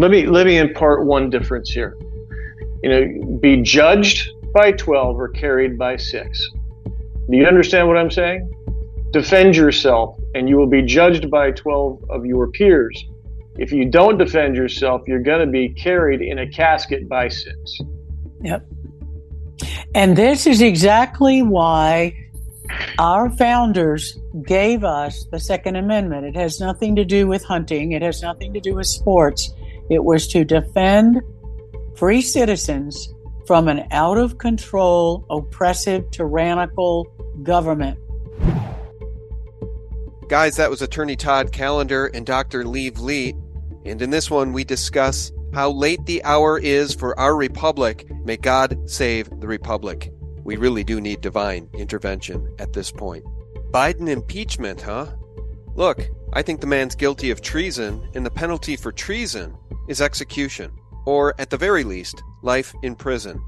Let me impart one difference here. Be judged by 12 or carried by 6. Do you understand what I'm saying? Defend yourself, and you will be judged by 12 of your peers. If you don't defend yourself, you're going to be carried in a casket by 6. Yep. And this is exactly why our founders gave us the Second Amendment. It has nothing to do with hunting. It has nothing to do with sports. It was to defend free citizens from an out-of-control, oppressive, tyrannical government. Guys, that was Attorney Todd Callender and Dr. Lee Vliet. And in this one, we discuss how late the hour is for our republic. May God save the republic. We really do need divine intervention at this point. Biden impeachment, huh? Look, I think the man's guilty of treason, and the penalty for treason is execution, or at the very least, life in prison.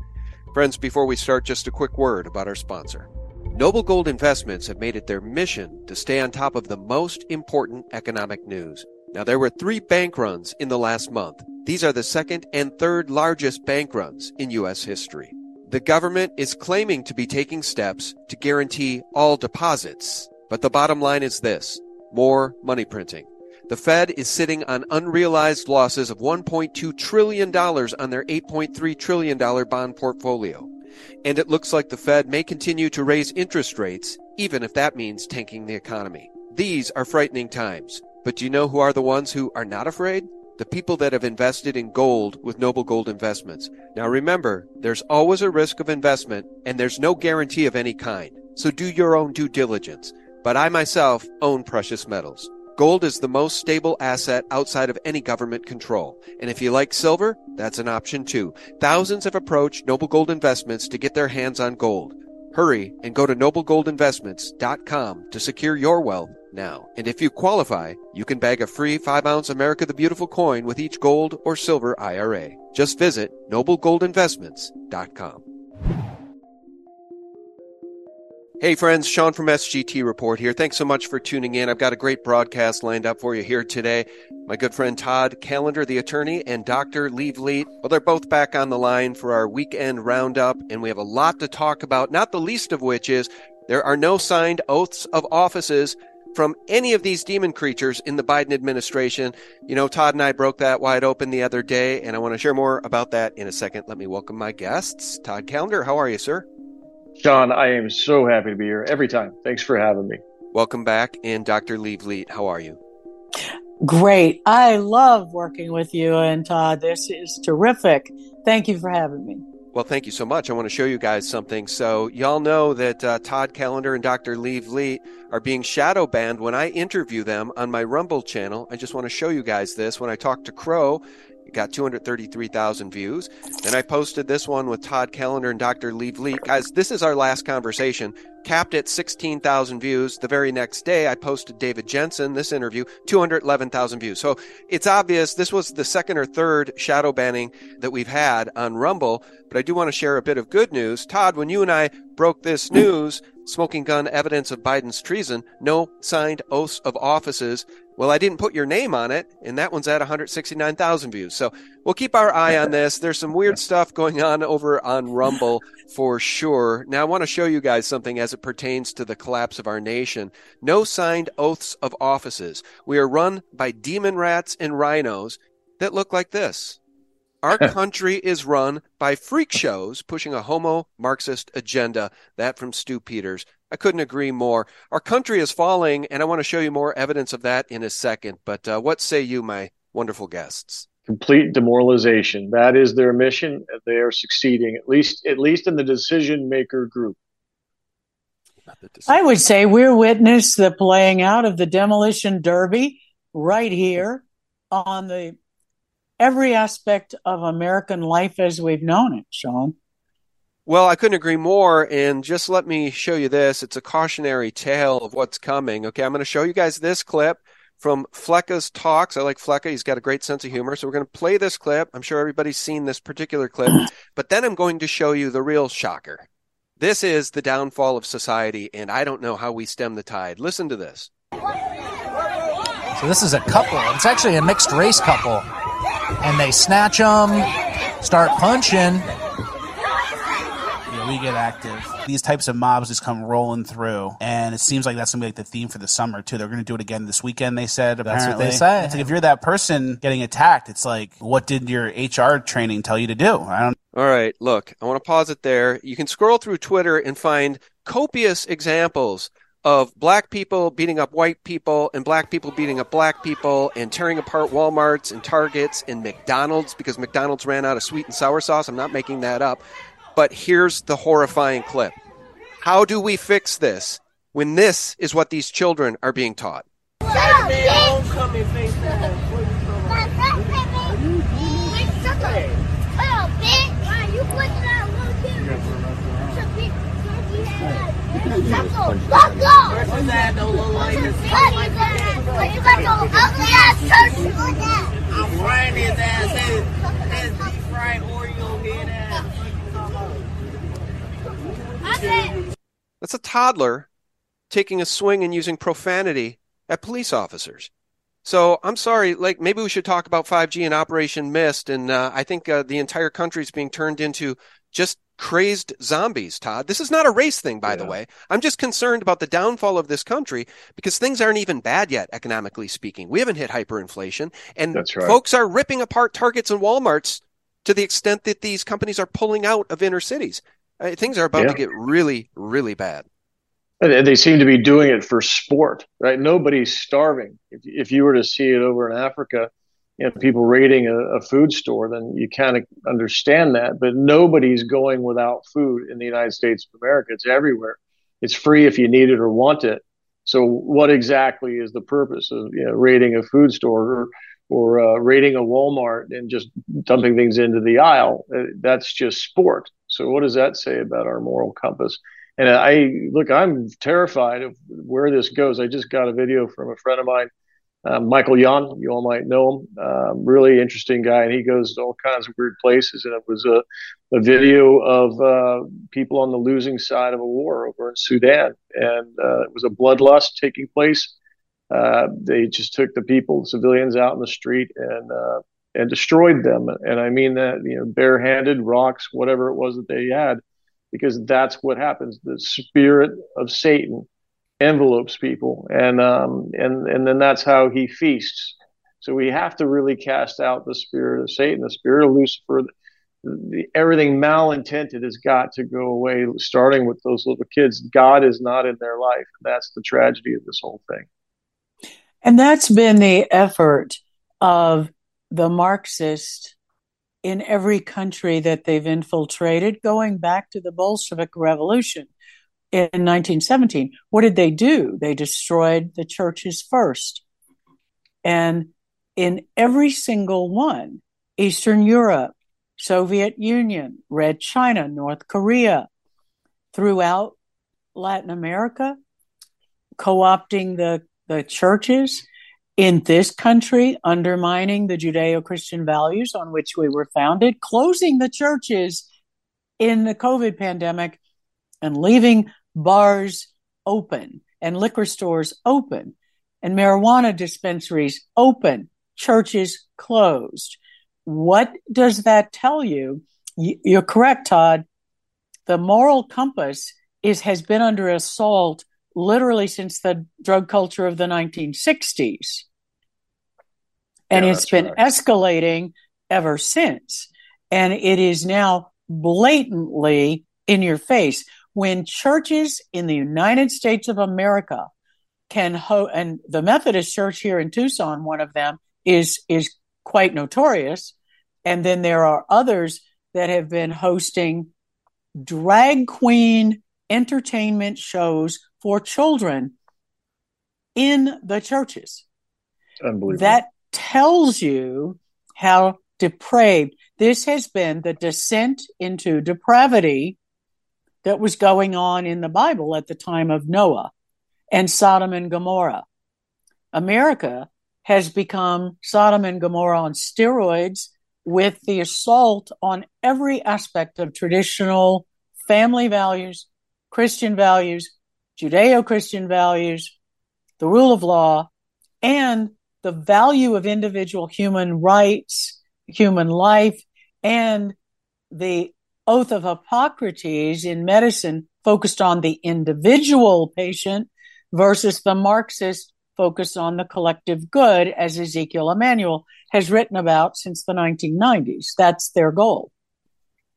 Friends, before we start, just a quick word about our sponsor. Noble Gold Investments have made it their mission to stay on top of the most important economic news. Now, there were 3 bank runs in the last month. These are the second and third largest bank runs in U.S. history. The government is claiming to be taking steps to guarantee all deposits. But the bottom line is this: more money printing. The Fed is sitting on unrealized losses of $1.2 trillion on their $8.3 trillion bond portfolio. And it looks like the Fed may continue to raise interest rates, even if that means tanking the economy. These are frightening times. But do you know who are the ones who are not afraid? The people that have invested in gold with Noble Gold Investments. Now remember, there's always a risk of investment, and there's no guarantee of any kind. So do your own due diligence. But I myself own precious metals. Gold is the most stable asset outside of any government control. And if you like silver, that's an option too. Thousands have approached Noble Gold Investments to get their hands on gold. Hurry and go to noblegoldinvestments.com to secure your wealth now. And if you qualify, you can bag a free 5-ounce America the Beautiful coin with each gold or silver IRA. Just visit noblegoldinvestments.com. Hey friends, Sean from SGT Report here. Thanks so much for tuning in. I've got a great broadcast lined up for you here today. My good friend Todd Callender, the attorney, and Dr. Lee Vliet, well, they're both back on the line for our weekend roundup, and we have a lot to talk about, not the least of which is there are no signed oaths of offices from any of these demon creatures in the Biden administration. Todd and I broke that wide open the other day, and I want to share more about that in a second. Let me welcome my guests. Todd Callender, how are you, sir? Sean, I am so happy to be here every time. Thanks for having me. Welcome back. And Dr. Lee Vliet, how are you? Great. I love working with you and Todd. This is terrific. Thank you for having me. Well, thank you so much. I want to show you guys something. So y'all know that Todd Callender and Dr. Lee Vliet are being shadow banned when I interview them on my Rumble channel. I just want to show you guys this. When I talked to Crow, it got 233,000 views. Then I posted this one with Todd Callender and Dr. Lee Vliet. Guys, this is our last conversation, capped at 16,000 views. The very next day, I posted David Jensen, this interview, 211,000 views. So it's obvious this was the second or third shadow banning that we've had on Rumble. But I do want to share a bit of good news. Todd, when you and I broke this news, smoking gun evidence of Biden's treason, no signed oaths of offices. Well, I didn't put your name on it, and that one's at 169,000 views. So we'll keep our eye on this. There's some weird stuff going on over on Rumble for sure. Now, I want to show you guys something as it pertains to the collapse of our nation. No signed oaths of offices. We are run by demon rats and rhinos that look like this. Our country is run by freak shows pushing a homo-Marxist agenda. That from Stu Peters. I couldn't agree more. Our country is falling, and I want to show you more evidence of that in a second. But what say you, my wonderful guests? Complete demoralization. That is their mission. They are succeeding, at least in the decision-maker group. I would say we're witness the playing out of the demolition derby right here on the every aspect of American life as we've known it, Sean. Well, I couldn't agree more. And just let me show you this. It's a cautionary tale of what's coming. Okay, I'm going to show you guys this clip from Flecca's talks. I like Flecca. He's got a great sense of humor. So we're going to play this clip. I'm sure everybody's seen this particular clip. But then I'm going to show you the real shocker. This is the downfall of society, and I don't know how we stem the tide. Listen to this. So this is a couple. It's actually a mixed race couple. and they snatch them, start punching. Yeah, we get active. These types of mobs just come rolling through, and it seems like that's going to be like the theme for the summer, too. They're going to do it again this weekend, they said, apparently. That's what they say. It's like if you're that person getting attacked, it's like, what did your HR training tell you to do? I don't. All right, look, I want to pause it there. You can scroll through Twitter and find copious examples of black people beating up white people and black people beating up black people and tearing apart Walmarts and Targets and McDonald's because McDonald's ran out of sweet and sour sauce. I'm not making that up. But here's the horrifying clip. How do we fix this when this is what these children are being taught? That's a toddler taking a swing and using profanity at police officers. So I'm sorry, like maybe we should talk about 5G and Operation Mist. And I think the entire country is being turned into just crazed zombies, Todd. This is not a race thing, by the way. I'm just concerned about the downfall of this country because things aren't even bad yet, economically speaking. We haven't hit hyperinflation. And folks are ripping apart Targets and Walmarts to the extent that these companies are pulling out of inner cities. Things are about to get really, really bad. And they seem to be doing it for sport, right? Nobody's starving. If you were to see it over in Africa, you know, people raiding a food store, then you kind of understand that. But nobody's going without food in the United States of America. It's everywhere. It's free if you need it or want it. So what exactly is the purpose of raiding a food store or raiding a Walmart and just dumping things into the aisle? That's just sport. So what does that say about our moral compass? And I'm terrified of where this goes. I just got a video from a friend of mine, Michael Yon. You all might know him. Really interesting guy. And he goes to all kinds of weird places. And it was a video of people on the losing side of a war over in Sudan. And it was a bloodlust taking place. They just took the people, civilians out in the street and destroyed them. And I mean that, barehanded, rocks, whatever it was that they had. Because that's what happens. The spirit of Satan envelopes people, and then that's how he feasts. So we have to really cast out the spirit of Satan, the spirit of Lucifer. Everything malintended has got to go away, starting with those little kids. God is not in their life. That's the tragedy of this whole thing. And that's been the effort of the Marxist in every country that they've infiltrated, going back to the Bolshevik Revolution in 1917. What did they do? They destroyed the churches first. And in every single one, Eastern Europe, Soviet Union, Red China, North Korea, throughout Latin America, co-opting the churches. In this country, undermining the Judeo-Christian values on which we were founded, closing the churches in the COVID pandemic and leaving bars open and liquor stores open and marijuana dispensaries open, churches closed. What does that tell you? You're correct, Todd. The moral compass has been under assault literally since the drug culture of the 1960s. And it's been escalating ever since. And it is now blatantly in your face. When churches in the United States of America can and the Methodist Church here in Tucson, one of them, is quite notorious. And then there are others that have been hosting drag queen entertainment shows for children in the churches. Unbelievable. That tells you how depraved. This has been the descent into depravity that was going on in the Bible at the time of Noah and Sodom and Gomorrah. America has become Sodom and Gomorrah on steroids with the assault on every aspect of traditional family values, Christian values, Judeo-Christian values, the rule of law, and the value of individual human rights human life, and the Oath of Hippocrates in medicine focused on the individual patient versus the Marxist focus on the collective good, as Ezekiel Emanuel has written about since the 1990s. That's their goal.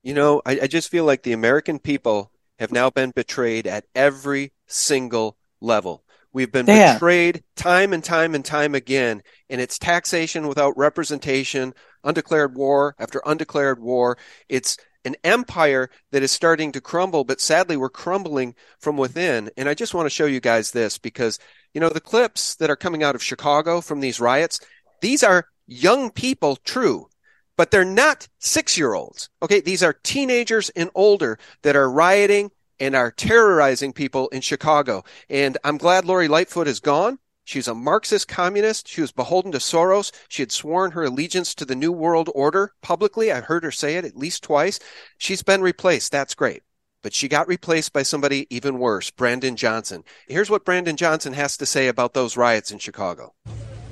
You know, I just feel like the American people have now been betrayed at every single level. We've been betrayed time and time and time again, and it's taxation without representation, undeclared war after undeclared war. It's an empire that is starting to crumble, but sadly we're crumbling from within. And I just want to show you guys this because, you know, the clips that are coming out of Chicago from these riots, these are young people, true, but they're not 6-year-olds. Okay, these are teenagers and older that are rioting and are terrorizing people in Chicago. And I'm glad Lori Lightfoot is gone. She's a Marxist communist. She was beholden to Soros. She had sworn her allegiance to the New World Order publicly. I've heard her say it at least twice. She's been replaced. That's great. But she got replaced by somebody even worse, Brandon Johnson. Here's what Brandon Johnson has to say about those riots in Chicago.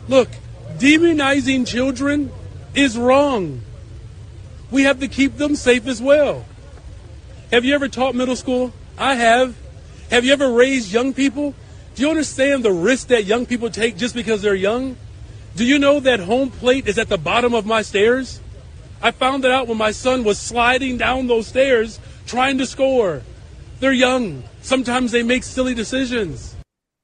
Look, demonizing children is wrong. We have to keep them safe as well. Have you ever taught middle school? I have. Have you ever raised young people? Do you understand the risk that young people take just because they're young? Do you know that home plate is at the bottom of my stairs? I found that out when my son was sliding down those stairs trying to score. They're young. Sometimes they make silly decisions.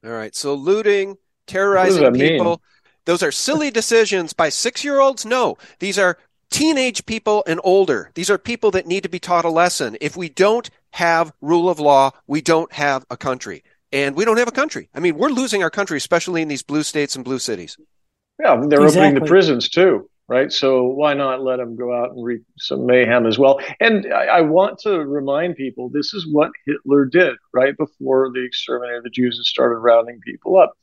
All right. So looting, terrorizing people, those are silly decisions by 6-year-olds? No. These are teenage people and older. These are people that need to be taught a lesson. If we don't have rule of law, we don't have a country. And we don't have a country. I mean, we're losing our country, especially in these blue states and blue cities. Yeah, they're opening the prisons too, right? So why not let them go out and wreak some mayhem as well? And I want to remind people, this is what Hitler did right before the extermination of the Jews and started rounding people up,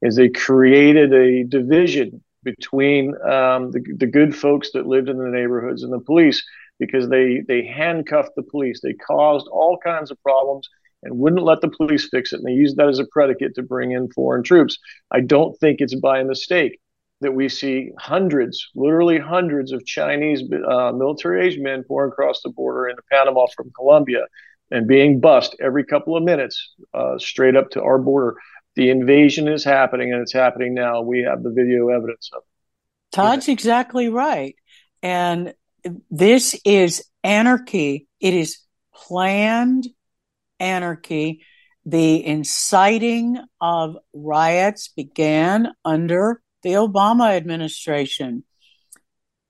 is they created a division between the good folks that lived in the neighborhoods and the police, because they handcuffed the police. They caused all kinds of problems and wouldn't let the police fix it. And they used that as a predicate to bring in foreign troops. I don't think it's by mistake that we see hundreds, literally hundreds of Chinese military-aged men pouring across the border into Panama from Colombia and being bussed every couple of minutes straight up to our border. The invasion is happening, and it's happening now. We have the video evidence of it. Todd's exactly right. And this is anarchy. It is planned anarchy. The inciting of riots began under the Obama administration.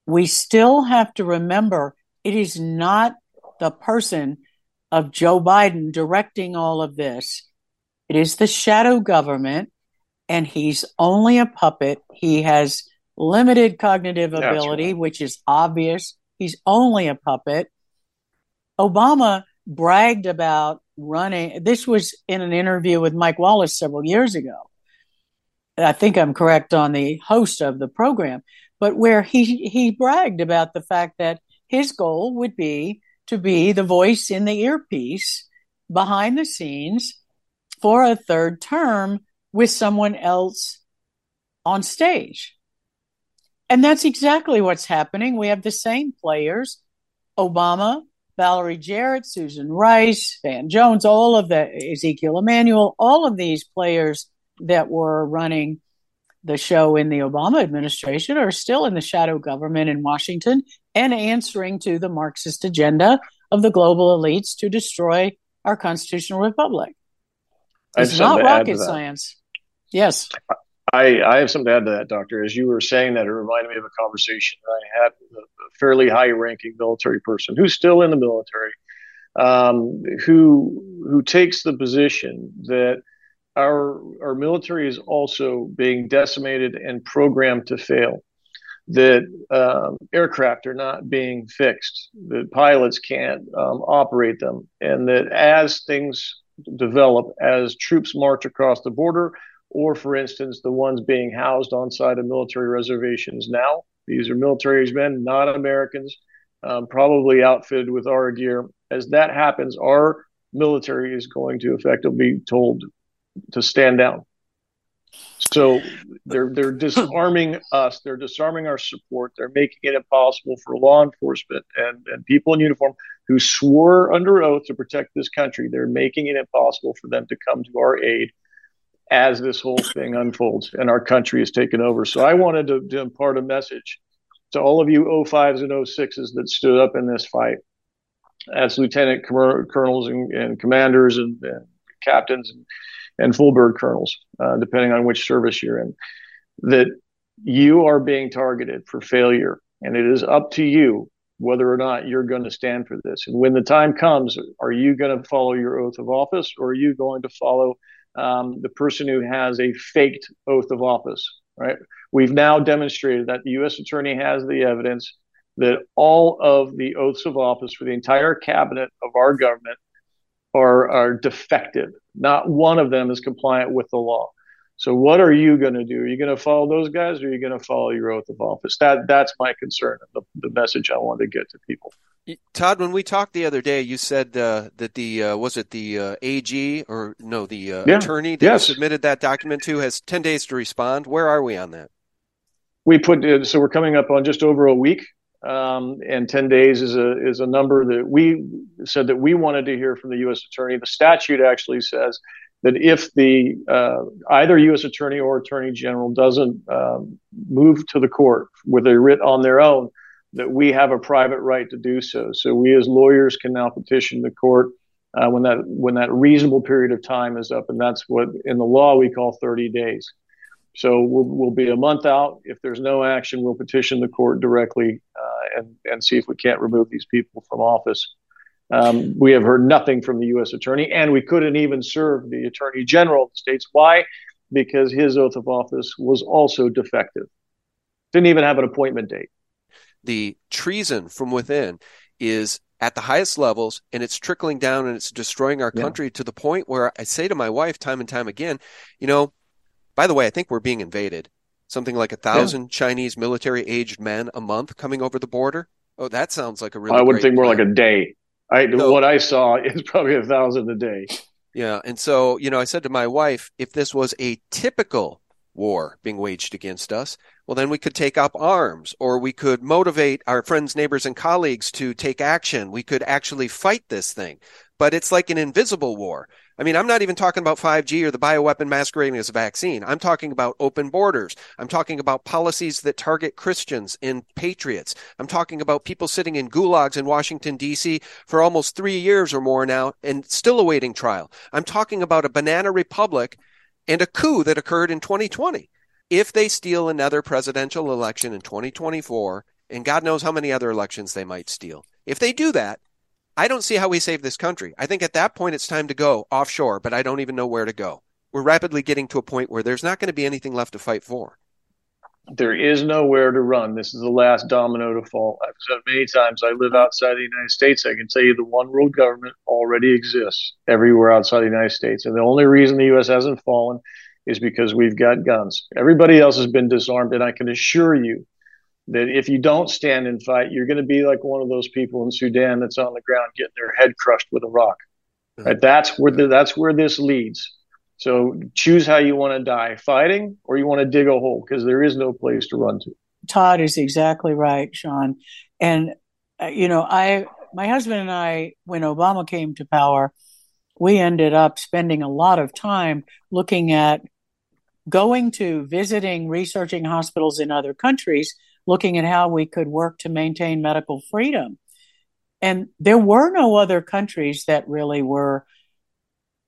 We still have to remember it is not the person of Joe Biden directing all of this. It is the shadow government, and he's only a puppet. He has limited cognitive ability, which is obvious. He's only a puppet. Obama bragged about running. This was in an interview with Mike Wallace several years ago. I think I'm correct on the host of the program, but where he bragged about the fact that his goal would be to be the voice in the earpiece behind the scenes for a third term with someone else on stage. And that's exactly what's happening. We have the same players, Obama, Valerie Jarrett, Susan Rice, Van Jones, all of the Ezekiel Emanuel, all of these players that were running the show in the Obama administration are still in the shadow government in Washington and answering to the Marxist agenda of the global elites to destroy our constitutional republic. It's not rocket science. Yes. I have something to add to that, Doctor. As you were saying that, it reminded me of a conversation I had with a fairly high-ranking military person who's still in the military, who takes the position that our military is also being decimated and programmed to fail, that aircraft are not being fixed, that pilots can't operate them, and that as things develop, as troops march across the border, or, for instance, the ones being housed on site of military reservations now. These are military men, not Americans, probably outfitted with our gear. As that happens, our military is going to effectively be told to stand down. So they're disarming us. They're disarming our support. They're making it impossible for law enforcement and people in uniform who swore under oath to protect this country. They're making it impossible for them to come to our aid as this whole thing unfolds and our country is taken over. So I wanted to impart a message to all of you 05s and 06s that stood up in this fight as lieutenant colonels and commanders and captains and full bird colonels, depending on which service you're in, that you are being targeted for failure. And it is up to you whether or not you're going to stand for this. And when the time comes, are you going to follow your oath of office, or are you going to follow the person who has a faked oath of office, right? We've now demonstrated that the U.S. attorney has the evidence that all of the oaths of office for the entire cabinet of our government are defective. Not one of them is compliant with the law. So what are you going to do? Are you going to follow those guys, or are you going to follow your oath of office? That's my concern, the message I want to get to people. Todd, when we talked the other day, you said that the attorney that you submitted that document to has 10 days to respond. Where are we on that? So we're coming up on just over a week. And 10 days is a number that we said that we wanted to hear from the U.S. attorney. The statute actually says that if the either U.S. attorney or attorney general doesn't move to the court with a writ on their own, that we have a private right to do so. So we as lawyers can now petition the court when that reasonable period of time is up, and that's what in the law we call 30 days. So we'll be a month out. If there's no action, we'll petition the court directly and see if we can't remove these people from office. We have heard nothing from the U.S. attorney, and we couldn't even serve the attorney general of the states. Why? Because his oath of office was also defective. Didn't even have an appointment date. The treason from within is at the highest levels, and it's trickling down, and it's destroying our country to the point where I say to my wife time and time again, by the way, I think we're being invaded. Something like 1,000 Chinese military-aged men a month coming over the border. Oh, that sounds like a really. I would think more plan. Like a day. What I saw is probably 1,000 a day. Yeah, and so I said to my wife, if this was a typical war being waged against us, well, then we could take up arms, or we could motivate our friends, neighbors, and colleagues to take action. We could actually fight this thing. But it's like an invisible war. I mean, I'm not even talking about 5G or the bioweapon masquerading as a vaccine. I'm talking about open borders. I'm talking about policies that target Christians and patriots. I'm talking about people sitting in gulags in Washington, D.C. for almost 3 years or more now and still awaiting trial. I'm talking about a banana republic and a coup that occurred in 2020. If they steal another presidential election in 2024, and God knows how many other elections they might steal, if they do that, I don't see how we save this country. I think at that point it's time to go offshore, but I don't even know where to go. We're rapidly getting to a point where there's not going to be anything left to fight for. There is nowhere to run. This is the last domino to fall. I've said many times, I live outside the United States. I can tell you the one world government already exists everywhere outside the United States. And the only reason the U.S. hasn't fallen is because we've got guns. Everybody else has been disarmed, and I can assure you that if you don't stand and fight, you're going to be like one of those people in Sudan that's on the ground getting their head crushed with a rock. Mm-hmm. Right? That's where this leads. So choose how you want to die, fighting, or you want to dig a hole, because there is no place to run to. Todd is exactly right, Sean. And, my husband and I, when Obama came to power, we ended up spending a lot of time looking at going to, visiting, researching hospitals in other countries, looking at how we could work to maintain medical freedom. And there were no other countries that really were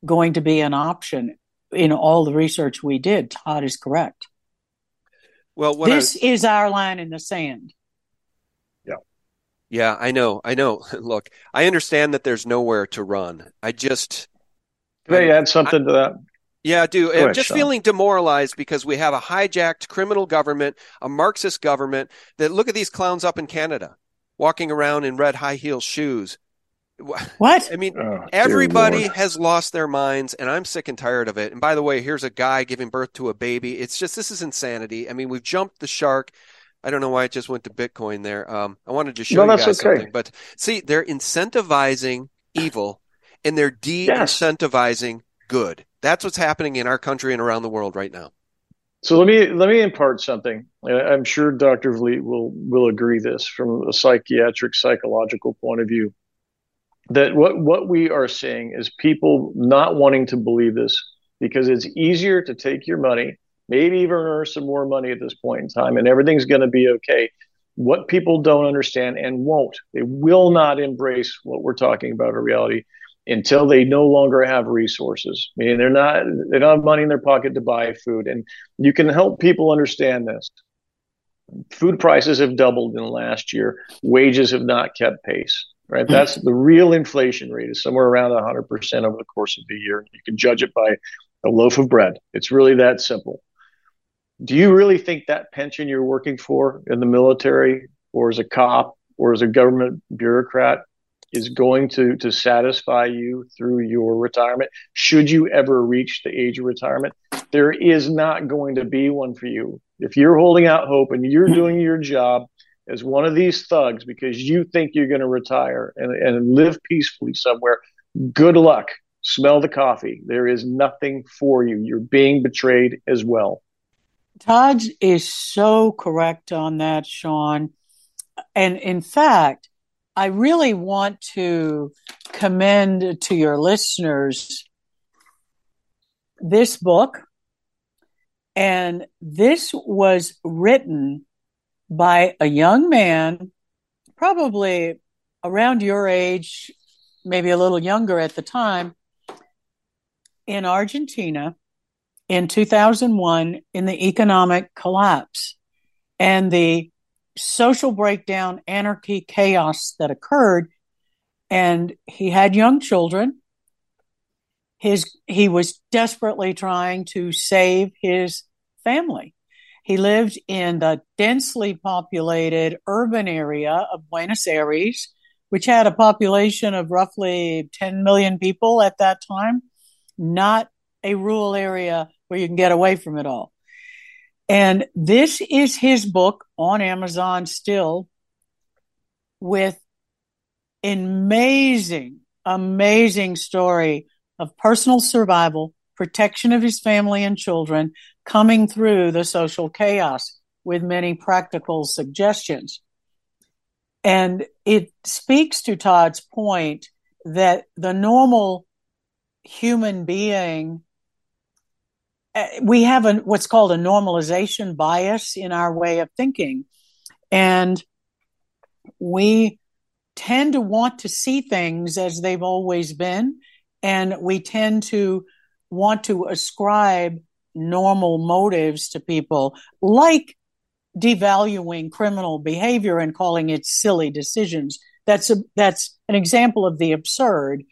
going to be an option in all the research we did. Todd is correct. Well, this is our line in the sand. Yeah. Yeah, I know. Look, I understand that there's nowhere to run. Can I add something to that? Yeah, I do. I'm just feeling demoralized because we have a hijacked criminal government, a Marxist government that look at these clowns up in Canada walking around in red high heel shoes. What? I mean, everybody has lost their minds, and I'm sick and tired of it. And by the way, here's a guy giving birth to a baby. It's just, this is insanity. I mean, we've jumped the shark. I don't know why it just went to Bitcoin there. I wanted to show you guys something. But see, they're incentivizing evil, and they're de-incentivizing good. That's what's happening in our country and around the world right now. So let me impart something. I'm sure Dr. Vliet will agree this from a psychiatric, psychological point of view, that what we are seeing is people not wanting to believe this because it's easier to take your money, maybe even earn some more money at this point in time, and everything's going to be okay. What people don't understand and won't, they will not embrace what we're talking about in reality until they no longer have resources. I mean, they don't have money in their pocket to buy food. And you can help people understand this. Food prices have doubled in the last year. Wages have not kept pace, right? That's the real inflation rate is somewhere around 100% over the course of the year. You can judge it by a loaf of bread. It's really that simple. Do you really think that pension you're working for in the military or as a cop or as a government bureaucrat is going to satisfy you through your retirement? Should you ever reach the age of retirement, there is not going to be one for you. If you're holding out hope and you're doing your job as one of these thugs because you think you're going to retire and live peacefully somewhere, good luck. Smell the coffee. There is nothing for you. You're being betrayed as well. Todd is so correct on that, Sean. And in fact, I really want to commend to your listeners this book. And this was written by a young man, probably around your age, maybe a little younger at the time, in Argentina in 2001 in the economic collapse and the social breakdown, anarchy, chaos that occurred. And he had young children. He was desperately trying to save his family. He lived in the densely populated urban area of Buenos Aires, which had a population of roughly 10 million people at that time, not a rural area where you can get away from it all. And this is his book on Amazon still, with amazing, amazing story of personal survival, protection of his family and children, coming through the social chaos with many practical suggestions. And it speaks to Todd's point that the normal human being, we have what's called a normalization bias in our way of thinking. And we tend to want to see things as they've always been. And we tend to want to ascribe normal motives to people, like devaluing criminal behavior and calling it silly decisions. That's an example of the absurd.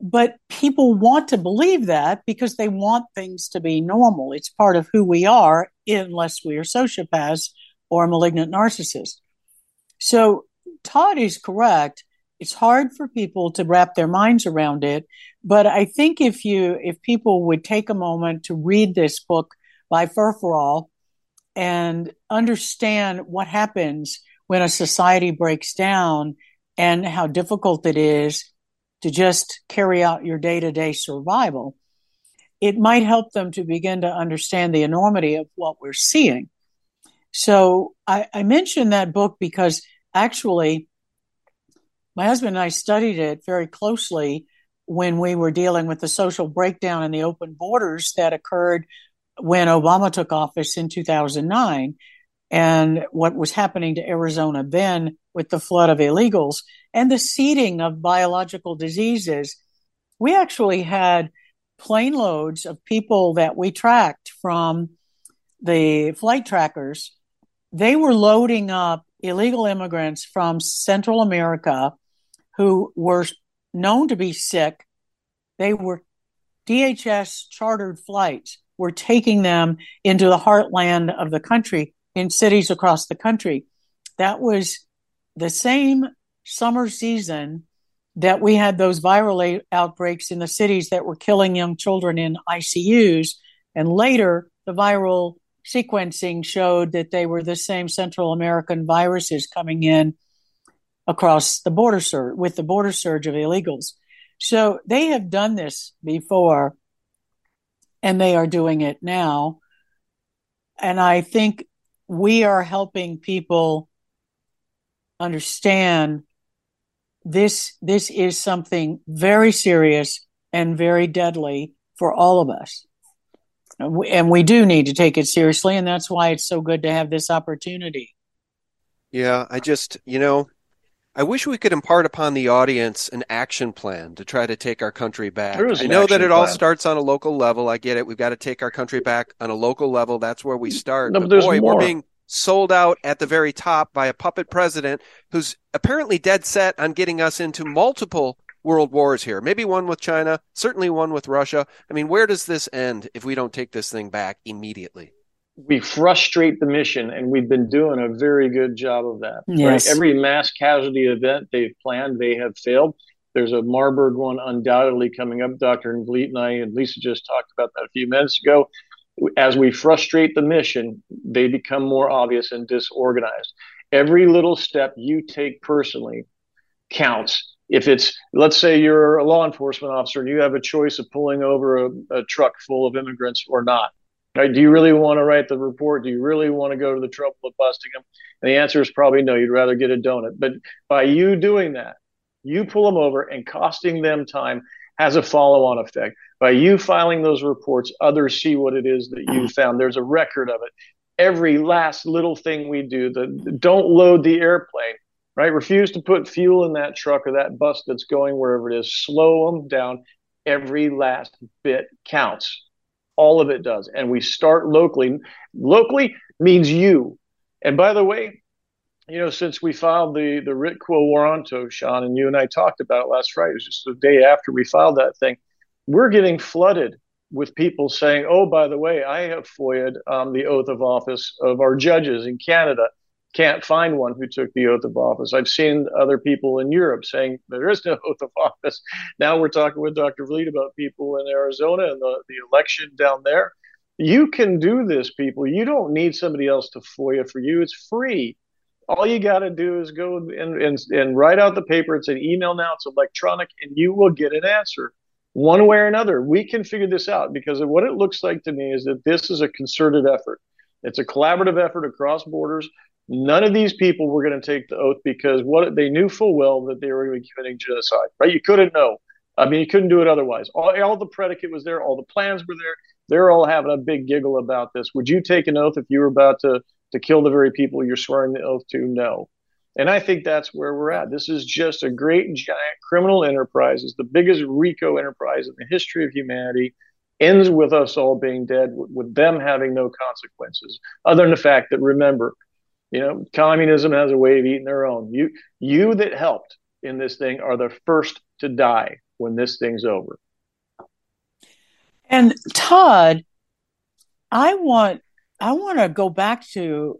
But people want to believe that because they want things to be normal. It's part of who we are, unless we are sociopaths or malignant narcissists. So Todd is correct. It's hard for people to wrap their minds around it. But I think if people would take a moment to read this book by Ferfal and understand what happens when a society breaks down and how difficult it is to just carry out your day-to-day survival, it might help them to begin to understand the enormity of what we're seeing. So I mentioned that book because actually my husband and I studied it very closely when we were dealing with the social breakdown and the open borders that occurred when Obama took office in 2009 and what was happening to Arizona then with the flood of illegals and the seeding of biological diseases. We actually had plane loads of people that we tracked from the flight trackers. They were loading up illegal immigrants from Central America who were known to be sick. They were DHS chartered flights, were taking them into the heartland of the country in cities across the country. That was the same summer season that we had those viral outbreaks in the cities that were killing young children in ICUs. And later, the viral sequencing showed that they were the same Central American viruses coming in across the border with the border surge of illegals. So they have done this before, and they are doing it now. And I think we are helping people understand this is something very serious and very deadly for all of us. And we do need to take it seriously. And that's why it's so good to have this opportunity. Yeah, I just, I wish we could impart upon the audience an action plan to try to take our country back. I know that it all starts on a local level. I get it. We've got to take our country back on a local level. That's where we start. No, but boy, we're being sold out at the very top by a puppet president who's apparently dead set on getting us into multiple world wars here. Maybe one with China, certainly one with Russia. I mean, where does this end if we don't take this thing back immediately? We frustrate the mission, and we've been doing a very good job of that. Yes. Right? Every mass casualty event they've planned, they have failed. There's a Marburg one undoubtedly coming up. Dr. Vliet and I and Lisa just talked about that a few minutes ago. As we frustrate the mission, they become more obvious and disorganized. Every little step you take personally counts. If it's, let's say you're a law enforcement officer and you have a choice of pulling over a truck full of immigrants or not. Right? Do you really want to write the report? Do you really want to go to the trouble of busting them? And the answer is probably no. You'd rather get a donut. But by you doing that, you pull them over, and costing them time has a follow-on effect. By you filing those reports, others see what it is that you found. There's a record of it. Every last little thing we do, don't load the airplane, right? Refuse to put fuel in that truck or that bus that's going wherever it is. Slow them down. Every last bit counts. All of it does. And we start locally. Locally means you. And by the way, since we filed the writ quo warranto, Sean, and you and I talked about it last Friday, it was just the day after we filed that thing, we're getting flooded with people saying, oh, by the way, I have FOIA'd the oath of office of our judges in Canada. Can't find one who took the oath of office. I've seen other people in Europe saying there is no oath of office. Now we're talking with Dr. Vliet about people in Arizona and the election down there. You can do this, people. You don't need somebody else to FOIA for you. It's free. All you got to do is go and write out the paper. It's an email now. It's electronic, and you will get an answer one way or another. We can figure this out, because what it looks like to me is that this is a concerted effort. It's a collaborative effort across borders. None of these people were going to take the oath because they knew full well that they were going to be committing genocide, right? You couldn't know. I mean, you couldn't do it otherwise. All the predicate was there. All the plans were there. They're all having a big giggle about this. Would you take an oath if you were about to kill the very people you're swearing the oath to? No. And I think that's where we're at. This is just a great, giant criminal enterprise. It's the biggest RICO enterprise in the history of humanity. Ends with us all being dead, with them having no consequences, other than the fact that, remember, communism has a way of eating their own. You that helped in this thing are the first to die when this thing's over. And Todd, I want to go back to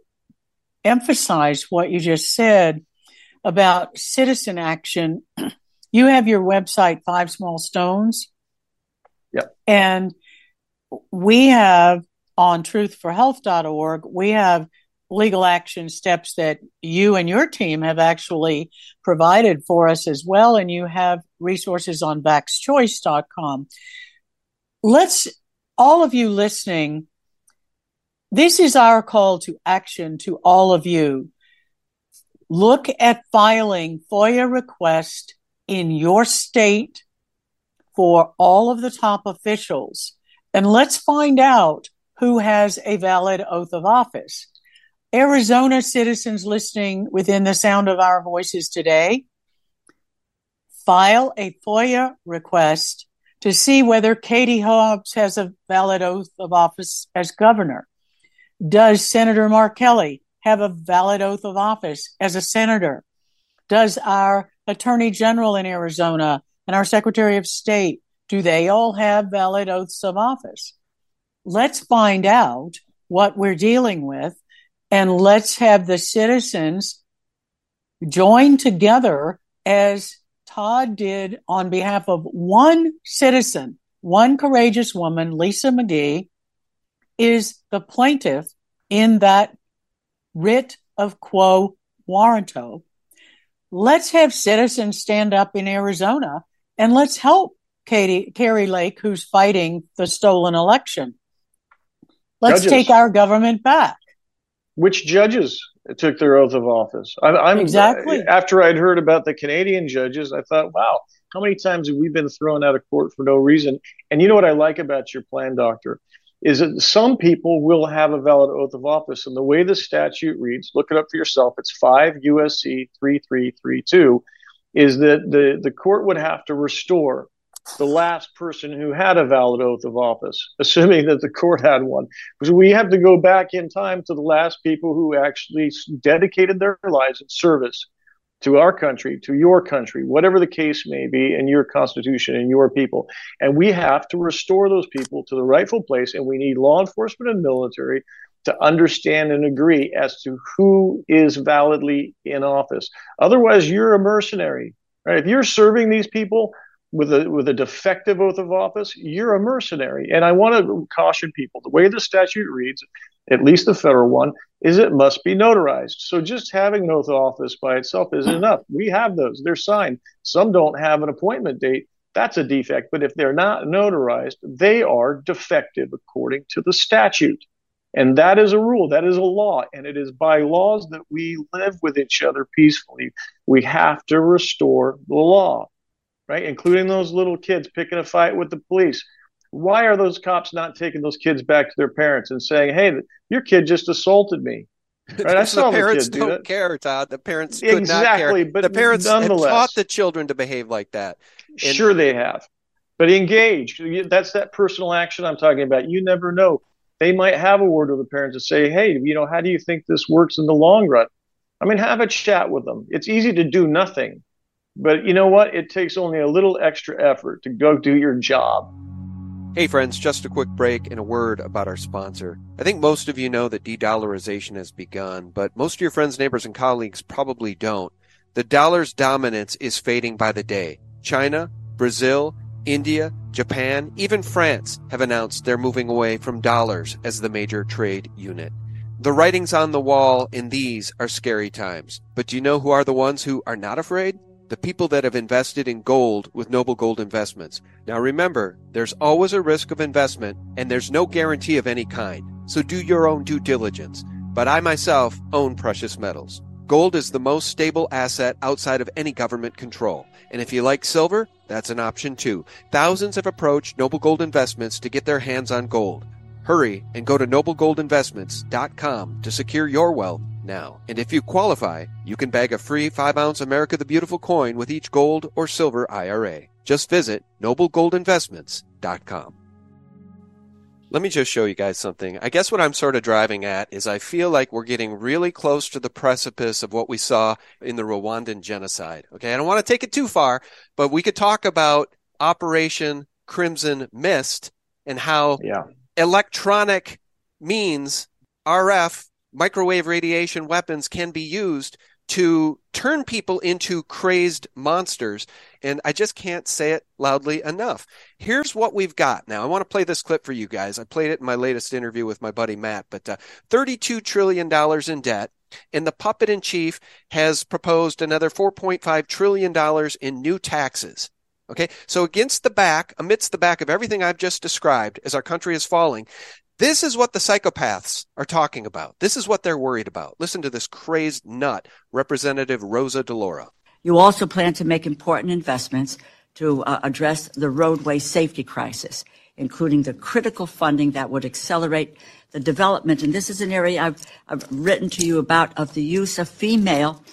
emphasize what you just said about citizen action. You have your website, Five Small Stones. Yep. And we have on truthforhealth.org, we have legal action steps that you and your team have actually provided for us as well. And you have resources on vaxchoice.com. All of you listening, this is our call to action to all of you. Look at filing FOIA requests in your state for all of the top officials. And let's find out who has a valid oath of office. Arizona citizens listening within the sound of our voices today, file a FOIA request to see whether Katie Hobbs has a valid oath of office as governor. Does Senator Mark Kelly have a valid oath of office as a senator? Does our Attorney General in Arizona and our Secretary of State, do they all have valid oaths of office? Let's find out what we're dealing with. And let's have the citizens join together as Todd did on behalf of one citizen, one courageous woman, Lisa McGee, is the plaintiff in that writ of quo warranto. Let's have citizens stand up in Arizona and let's help Carrie Lake, who's fighting the stolen election. Let's take our government back. Which judges took their oath of office? I'm exactly. After I'd heard about the Canadian judges, I thought, wow, how many times have we been thrown out of court for no reason? And you know what I like about your plan, Doctor, is that some people will have a valid oath of office. And the way the statute reads, look it up for yourself, it's 5 USC 3332, is that the court would have to restore the last person who had a valid oath of office, assuming that the court had one. Because we have to go back in time to the last people who actually dedicated their lives in service to our country, to your country, whatever the case may be, and your constitution and your people. And we have to restore those people to the rightful place. And we need law enforcement and military to understand and agree as to who is validly in office. Otherwise, you're a mercenary, right? If you're serving these people with a defective oath of office, you're a mercenary. And I want to caution people, the way the statute reads, at least the federal one, is it must be notarized. So just having an oath of office by itself isn't enough. We have those. They're signed. Some don't have an appointment date. That's a defect. But if they're not notarized, they are defective according to the statute. And that is a rule. That is a law. And it is by laws that we live with each other peacefully. We have to restore the law. Right, including those little kids picking a fight with the police. Why are those cops not taking those kids back to their parents and saying, "Hey, your kid just assaulted me"? Right, I saw the parents don't do that. Care, Todd. The parents could exactly, not care. But the parents have taught the children to behave like that. Sure, they have, but engage. That's that personal action I'm talking about. You never know; they might have a word with the parents and say, "Hey, you know, how do you think this works in the long run?" I mean, have a chat with them. It's easy to do nothing. But you know what? It takes only a little extra effort to go do your job. Hey friends, just a quick break and a word about our sponsor. I think most of you know that de-dollarization has begun, but most of your friends, neighbors, and colleagues probably don't. The dollar's dominance is fading by the day. China, Brazil, India, Japan, even France have announced they're moving away from dollars as the major trade unit. The writing's on the wall, and these are scary times. But do you know who are the ones who are not afraid? The people that have invested in gold with Noble Gold Investments. Now remember, there's always a risk of investment and there's no guarantee of any kind. So do your own due diligence. But I myself own precious metals. Gold is the most stable asset outside of any government control. And if you like silver, that's an option too. Thousands have approached Noble Gold Investments to get their hands on gold. Hurry and go to noblegoldinvestments.com to secure your wealth now. And if you qualify, you can bag a free 5-ounce America the Beautiful coin with each gold or silver IRA. Just visit noblegoldinvestments.com. Let me just show you guys something. I guess what I'm sort of driving at is I feel like we're getting really close to the precipice of what we saw in the Rwandan genocide. Okay, I don't want to take it too far, but we could talk about Operation Crimson Mist and how electronic means RF microwave radiation weapons can be used to turn people into crazed monsters. And I just can't say it loudly enough. Here's what we've got now. I want to play this clip for you guys. I played it in my latest interview with my buddy Matt, but $32 trillion in debt. And the puppet in chief has proposed another $4.5 trillion in new taxes. Okay, so amidst the back of everything I've just described as our country is falling, this is what the psychopaths are talking about. This is what they're worried about. Listen to this crazed nut, Representative Rosa DeLaura. You also plan to make important investments to address the roadway safety crisis, including the critical funding that would accelerate the development. And this is an area I've written to you about, of the use of female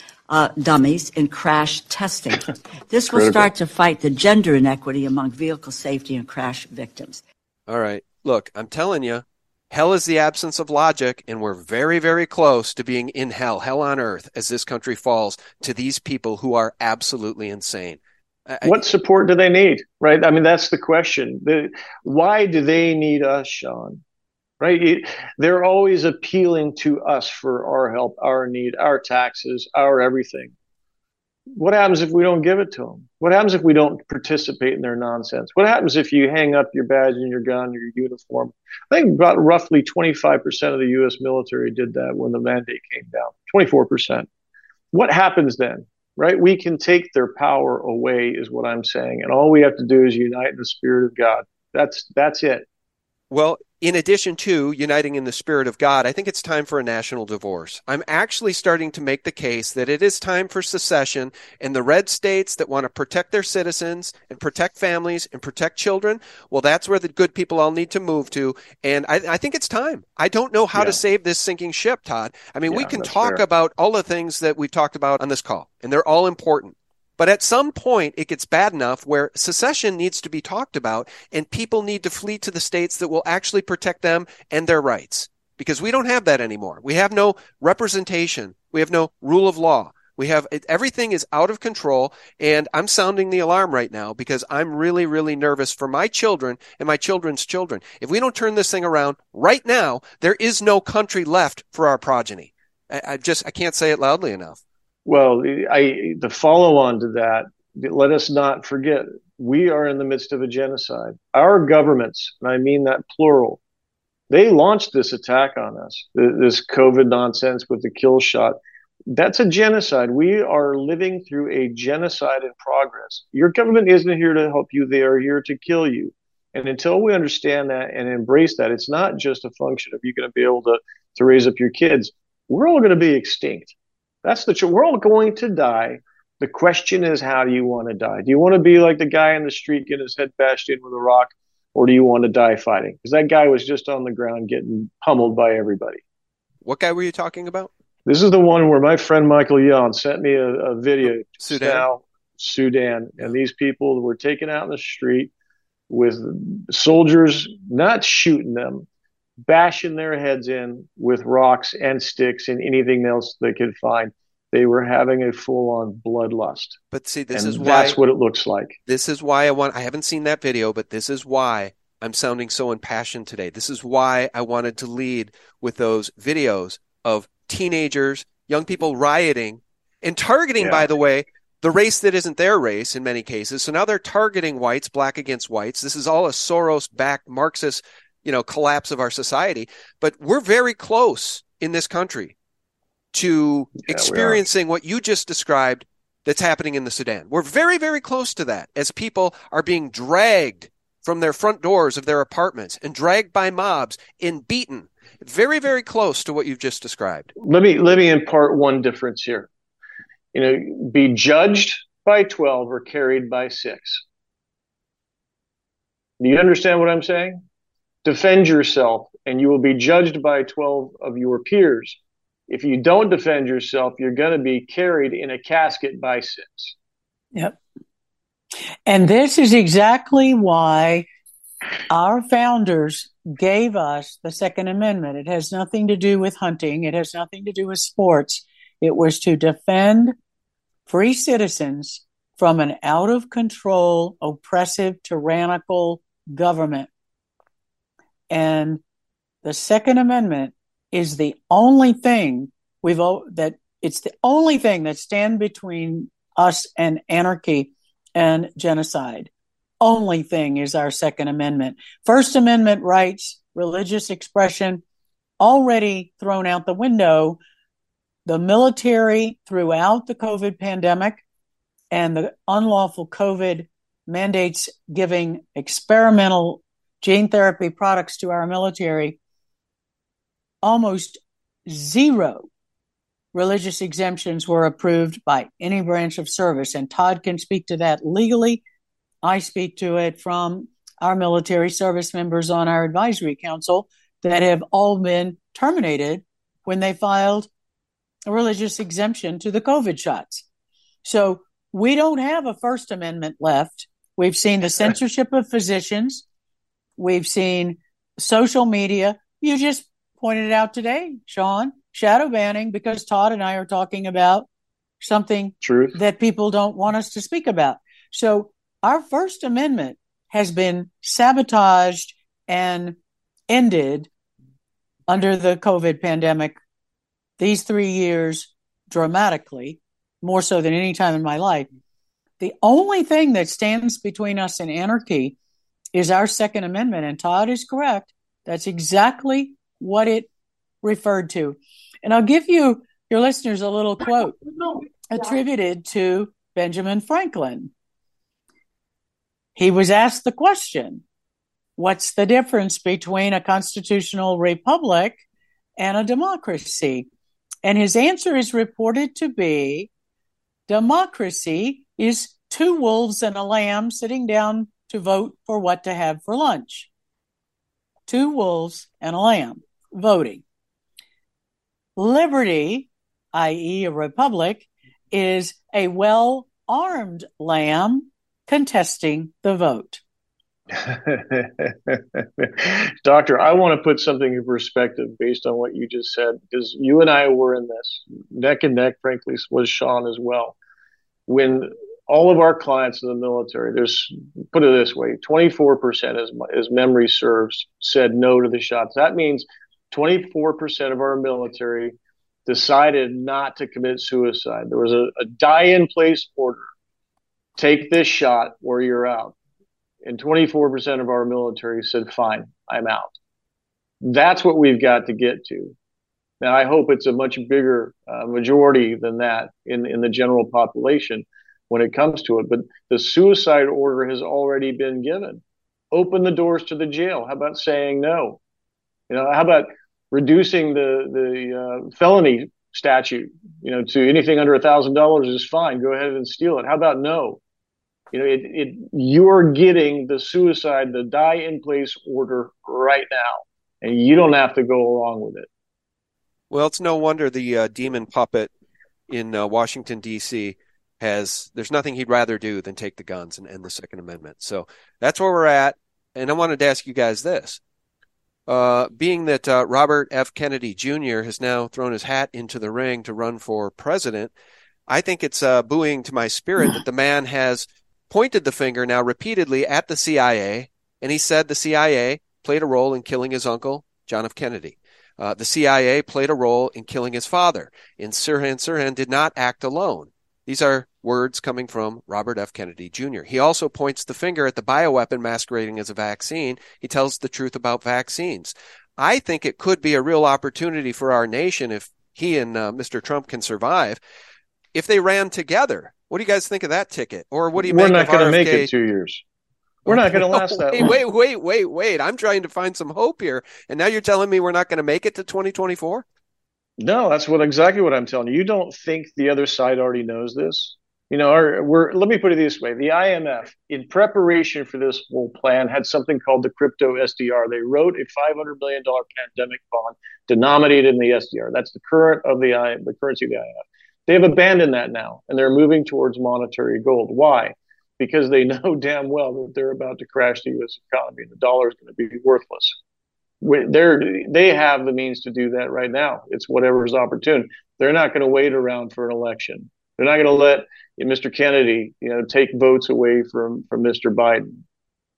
dummies in crash testing. This will start to fight the gender inequity among vehicle safety and crash victims. All right. Look, I'm telling you. Hell is the absence of logic, and we're very, very close to being in hell on earth, as this country falls to these people who are absolutely insane. What support do they need, right? I mean, that's the question. Why do they need us, Sean? Right? They're always appealing to us for our help, our need, our taxes, our everything. What happens if we don't give it to them? What happens if we don't participate in their nonsense? What happens if you hang up your badge and your gun or your uniform? I think about roughly 25% of the U.S. military did that when the mandate came down, 24%. What happens then, right? We can take their power away is what I'm saying. And all we have to do is unite in the spirit of God. That's it. Well, in addition to uniting in the spirit of God, I think it's time for a national divorce. I'm actually starting to make the case that it is time for secession, and the red states that want to protect their citizens and protect families and protect children, well, that's where the good people all need to move to. And I think it's time. I don't know how to save this sinking ship, Todd. I mean, we can talk about all the things that we've talked about on this call, and they're all important. But at some point, it gets bad enough where secession needs to be talked about, and people need to flee to the states that will actually protect them and their rights, because we don't have that anymore. We have no representation. We have no rule of law. We have everything is out of control, and I'm sounding the alarm right now because I'm really, really nervous for my children and my children's children. If we don't turn this thing around right now, there is no country left for our progeny. I can't say it loudly enough. Well, the follow-on to that, let us not forget, we are in the midst of a genocide. Our governments, and I mean that plural, they launched this attack on us, this COVID nonsense with the kill shot. That's a genocide. We are living through a genocide in progress. Your government isn't here to help you. They are here to kill you. And until we understand that and embrace that, it's not just a function of you going to be able to raise up your kids. We're all going to be extinct. That's the truth. We're all going to die. The question is, how do you want to die? Do you want to be like the guy in the street getting his head bashed in with a rock, or do you want to die fighting? Because that guy was just on the ground getting pummeled by everybody. What guy were you talking about? This is the one where my friend Michael Yon sent me a video. Sudan. And these people were taken out in the street with soldiers not shooting them, bashing their heads in with rocks and sticks and anything else they could find. They were having a full-on bloodlust. But see, that's what it looks like. This is why I haven't seen that video, but this is why I'm sounding so impassioned today. This is why I wanted to lead with those videos of teenagers, young people rioting and targeting, by the way, the race that isn't their race in many cases. So now they're targeting whites, black against whites. This is all a Soros-backed Marxist collapse of our society. But we're very close in this country to experiencing what you just described that's happening in the Sudan. We're very, very close to that, as people are being dragged from their front doors of their apartments and dragged by mobs and beaten. Very, very close to what you've just described. Let me impart one difference here. Be judged by 12 or carried by 6. Do you understand what I'm saying? Defend yourself, and you will be judged by 12 of your peers. If you don't defend yourself, you're going to be carried in a casket by 6. Yep. And this is exactly why our founders gave us the Second Amendment. It has nothing to do with hunting. It has nothing to do with sports. It was to defend free citizens from an out-of-control, oppressive, tyrannical government. And the Second Amendment is the only thing that stands between us and anarchy and genocide. Only thing is our Second Amendment. First Amendment rights, religious expression, already thrown out the window. The military throughout the COVID pandemic and the unlawful COVID mandates giving experimental gene therapy products to our military, almost zero religious exemptions were approved by any branch of service. And Todd can speak to that legally. I speak to it from our military service members on our advisory council that have all been terminated when they filed a religious exemption to the COVID shots. So we don't have a First Amendment left. We've seen the censorship of physicians. We've seen social media. You just pointed it out today, Sean, shadow banning, because Todd and I are talking about something that people don't want us to speak about. So our First Amendment has been sabotaged and ended under the COVID pandemic these 3 years dramatically, more so than any time in my life. The only thing that stands between us and anarchy is our Second Amendment, and Todd is correct. That's exactly what it referred to. And I'll give your listeners a little quote attributed to Benjamin Franklin. He was asked the question, what's the difference between a constitutional republic and a democracy? And his answer is reported to be, democracy is two wolves and a lamb sitting down to vote for what to have for lunch. Two wolves and a lamb voting. Liberty, i.e. a republic, is a well-armed lamb contesting the vote. Doctor, I want to put something in perspective based on what you just said, because you and I were in this neck and neck, frankly, was Sean as well. When all of our clients in the military, there's, put it this way, 24%, as memory serves, said no to the shots. That means 24% of our military decided not to commit suicide. There was a die-in-place order. Take this shot or you're out. And 24% of our military said, fine, I'm out. That's what we've got to get to. Now, I hope it's a much bigger majority than that in the general population when it comes to it. But the suicide order has already been given. Open the doors to the jail. How about saying no? You know, how about reducing the felony statute, you know, to anything under $1,000 is fine. Go ahead and steal it. How about no? You know, you're getting the suicide, the die in place order right now, and you don't have to go along with it. Well, it's no wonder the demon puppet in Washington, D.C. there's nothing he'd rather do than take the guns and end the Second Amendment. So that's where we're at. And I wanted to ask you guys this. Being that Robert F. Kennedy Jr. has now thrown his hat into the ring to run for president, I think it's buoying to my spirit that the man has pointed the finger now repeatedly at the CIA, and he said the CIA played a role in killing his uncle, John F. Kennedy. The CIA played a role in killing his father, and Sirhan did not act alone. These are words coming from Robert F. Kennedy Jr. He also points the finger at the bioweapon masquerading as a vaccine. He tells the truth about vaccines. I think it could be a real opportunity for our nation if he and Mr. Trump can survive. If they ran together, what do you guys think of that ticket? Or what do you make of RFK? We're not going to make it 2 years. We're not going to last that long. Wait. I'm trying to find some hope here. And now you're telling me we're not going to make it to 2024? No, that's exactly what I'm telling you. You don't think the other side already knows this? You know, let me put it this way. The IMF, in preparation for this whole plan, had something called the crypto SDR. They wrote a $500 million pandemic bond denominated in the SDR. That's the the currency of the IMF. They have abandoned that now, and they're moving towards monetary gold. Why? Because they know damn well that they're about to crash the U.S. economy, and the dollar is going to be worthless. They have the means to do that right now. It's whatever is opportune. They're not going to wait around for an election. They're not going to let Mr. Kennedy, take votes away from Mr. Biden.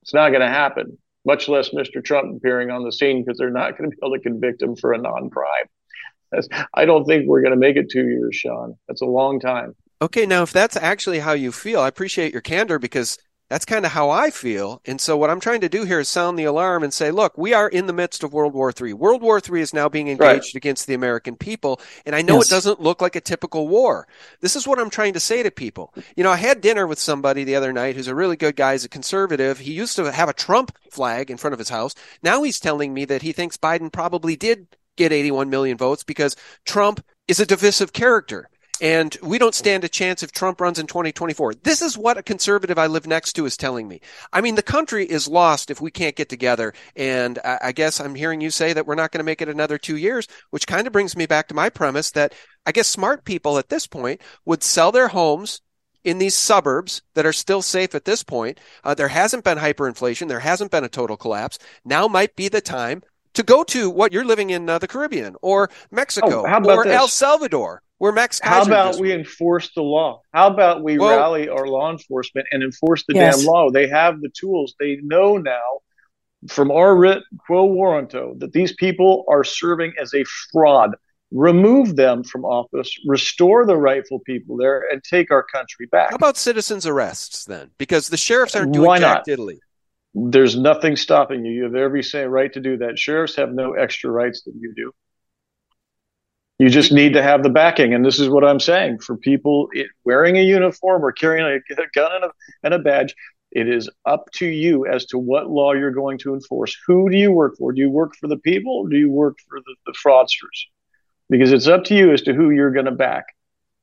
It's not going to happen, much less Mr. Trump appearing on the scene, because they're not going to be able to convict him for a non-crime. I don't think we're going to make it 2 years, Sean. That's a long time. Okay, now if that's actually how you feel, I appreciate your candor, because that's kind of how I feel. And so what I'm trying to do here is sound the alarm and say, look, we are in the midst of World War III. World War III is now being engaged against the American people. And I know it doesn't look like a typical war. This is what I'm trying to say to people. You know, I had dinner with somebody the other night who's a really good guy. He's a conservative. He used to have a Trump flag in front of his house. Now he's telling me that he thinks Biden probably did get 81 million votes because Trump is a divisive character. And we don't stand a chance if Trump runs in 2024. This is what a conservative I live next to is telling me. I mean, the country is lost if we can't get together. And I guess I'm hearing you say that we're not going to make it another 2 years, which kind of brings me back to my premise that I guess smart people at this point would sell their homes in these suburbs that are still safe at this point. There hasn't been hyperinflation. There hasn't been a total collapse. Now might be the time to go to what you're living in the Caribbean or Mexico or this? El Salvador. We're Max Kaiser. How about we enforce the law? How about we rally our law enforcement and enforce the damn law? They have the tools. They know now from our writ quo warranto that these people are serving as a fraud. Remove them from office, restore the rightful people there, and take our country back. How about citizens' arrests then? Because the sheriffs aren't doing jack diddly. There's nothing stopping you. You have every right to do that. Sheriffs have no extra rights than you do. You just need to have the backing, and this is what I'm saying. For people wearing a uniform or carrying a gun and a badge, It is up to you as to what law you're going to enforce. Who do you work for? Do you work for the people or do you work for the fraudsters? Because it's up to you as to who you're going to back.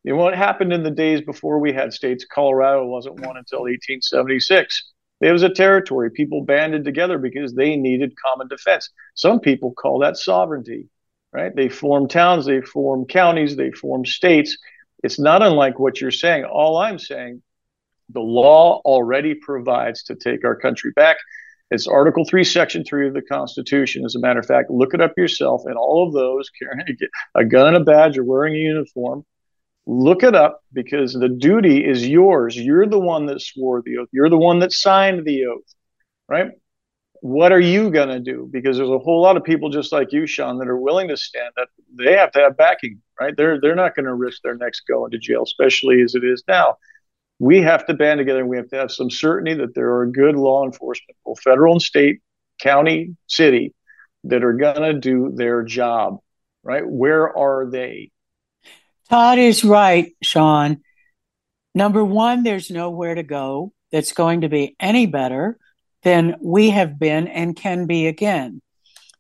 And what happened in the days before we had states, Colorado wasn't one until 1876. It was a territory. People banded together because they needed common defense. Some people call that sovereignty, right? They form towns, they form counties, they form states. It's not unlike what you're saying. All I'm saying, the law already provides to take our country back. It's Article 3, Section 3 of the Constitution. As a matter of fact, look it up yourself. And all of those carrying a gun and a badge or wearing a uniform, look it up, because the duty is yours. You're the one that swore the oath. You're the one that signed the oath, right? What are you going to do? Because there's a whole lot of people just like you, Sean, that are willing to stand up. They have to have backing, right? They're not going to risk their necks going to jail, especially as it is now. We have to band together, and we have to have some certainty that there are good law enforcement, both federal and state, county, city, that are going to do their job, right? Where are they? Todd is right, Sean. Number one, there's nowhere to go that's going to be any better than we have been and can be again.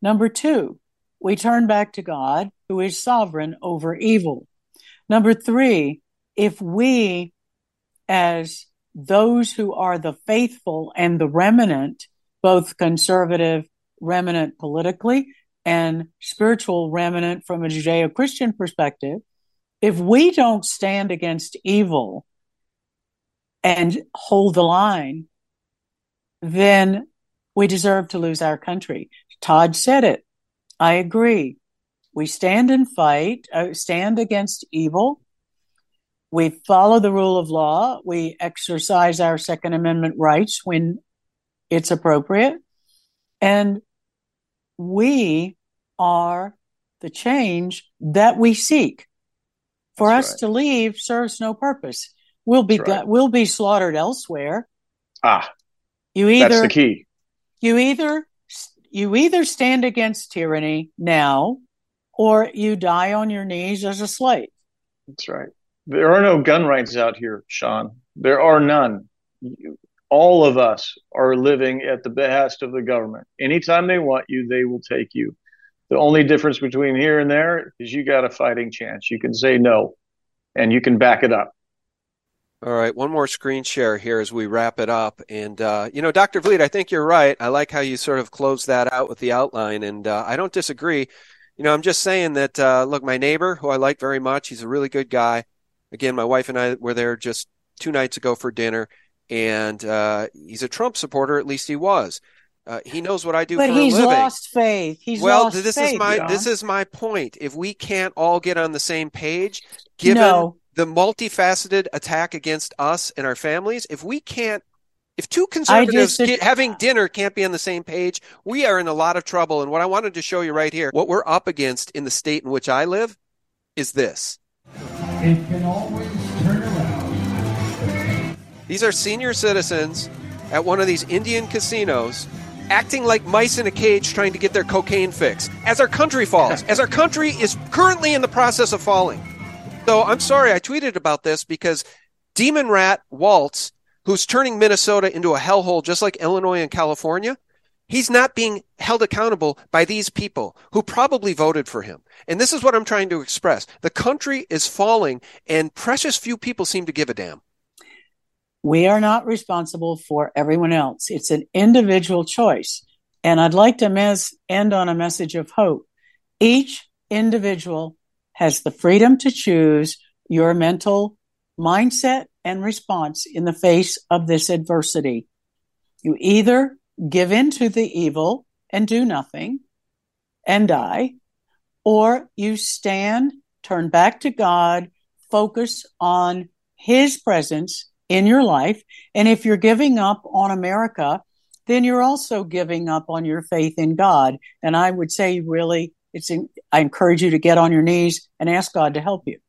Number two, we turn back to God, who is sovereign over evil. Number three, if we, as those who are the faithful and the remnant, both conservative remnant politically and spiritual remnant from a Judeo-Christian perspective, if we don't stand against evil and hold the line, then we deserve to lose our country. Todd said it. I agree. We stand and fight, stand against evil. We follow the rule of law. We exercise our Second Amendment rights when it's appropriate. And we are the change that we seek. For That's us right. to leave serves no purpose. We'll be slaughtered elsewhere. That's the key. You either stand against tyranny now, or you die on your knees as a slave. That's right. There are no gun rights out here, Sean. There are none. All of us are living at the behest of the government. Anytime they want you, they will take you. The only difference between here and there is you got a fighting chance. You can say no, and you can back it up. All right, one more screen share here as we wrap it up. And, Dr. Vliet, I think you're right. I like how you sort of close that out with the outline, and I don't disagree. I'm just saying that, look, my neighbor, who I like very much, he's a really good guy. Again, my wife and I were there just 2 nights ago for dinner, and he's a Trump supporter, at least he was. He knows what I do for a living. But he's lost faith. This is my point. If we can't all get on the same page, given the multifaceted attack against us and our families, if two conservatives having dinner can't be on the same page, we are in a lot of trouble. And what I wanted to show you right here, what we're up against in the state in which I live is this. It can always turn around. These are senior citizens at one of these Indian casinos, acting like mice in a cage trying to get their cocaine fix as our country falls, as our country is currently in the process of falling. So I'm sorry I tweeted about this because Demon Rat Waltz, who's turning Minnesota into a hellhole just like Illinois and California, he's not being held accountable by these people who probably voted for him. And this is what I'm trying to express. The country is falling and precious few people seem to give a damn. We are not responsible for everyone else. It's an individual choice. And I'd like to end on a message of hope. Each individual has the freedom to choose your mental mindset and response in the face of this adversity. You either give in to the evil and do nothing and die, or you stand, turn back to God, focus on His presence in your life. And if you're giving up on America, then you're also giving up on your faith in God. And I would say, really, I encourage you to get on your knees and ask God to help you.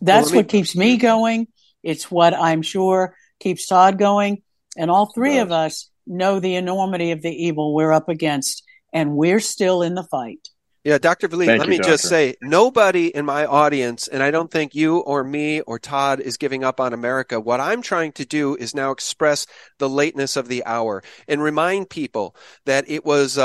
That's what keeps me going. It's what I'm sure keeps Todd going. And all three of us know the enormity of the evil we're up against, and we're still in the fight. Yeah, Dr. Vliet, let me just say, nobody in my audience, and I don't think you or me or Todd is giving up on America. What I'm trying to do is now express the lateness of the hour and remind people that it was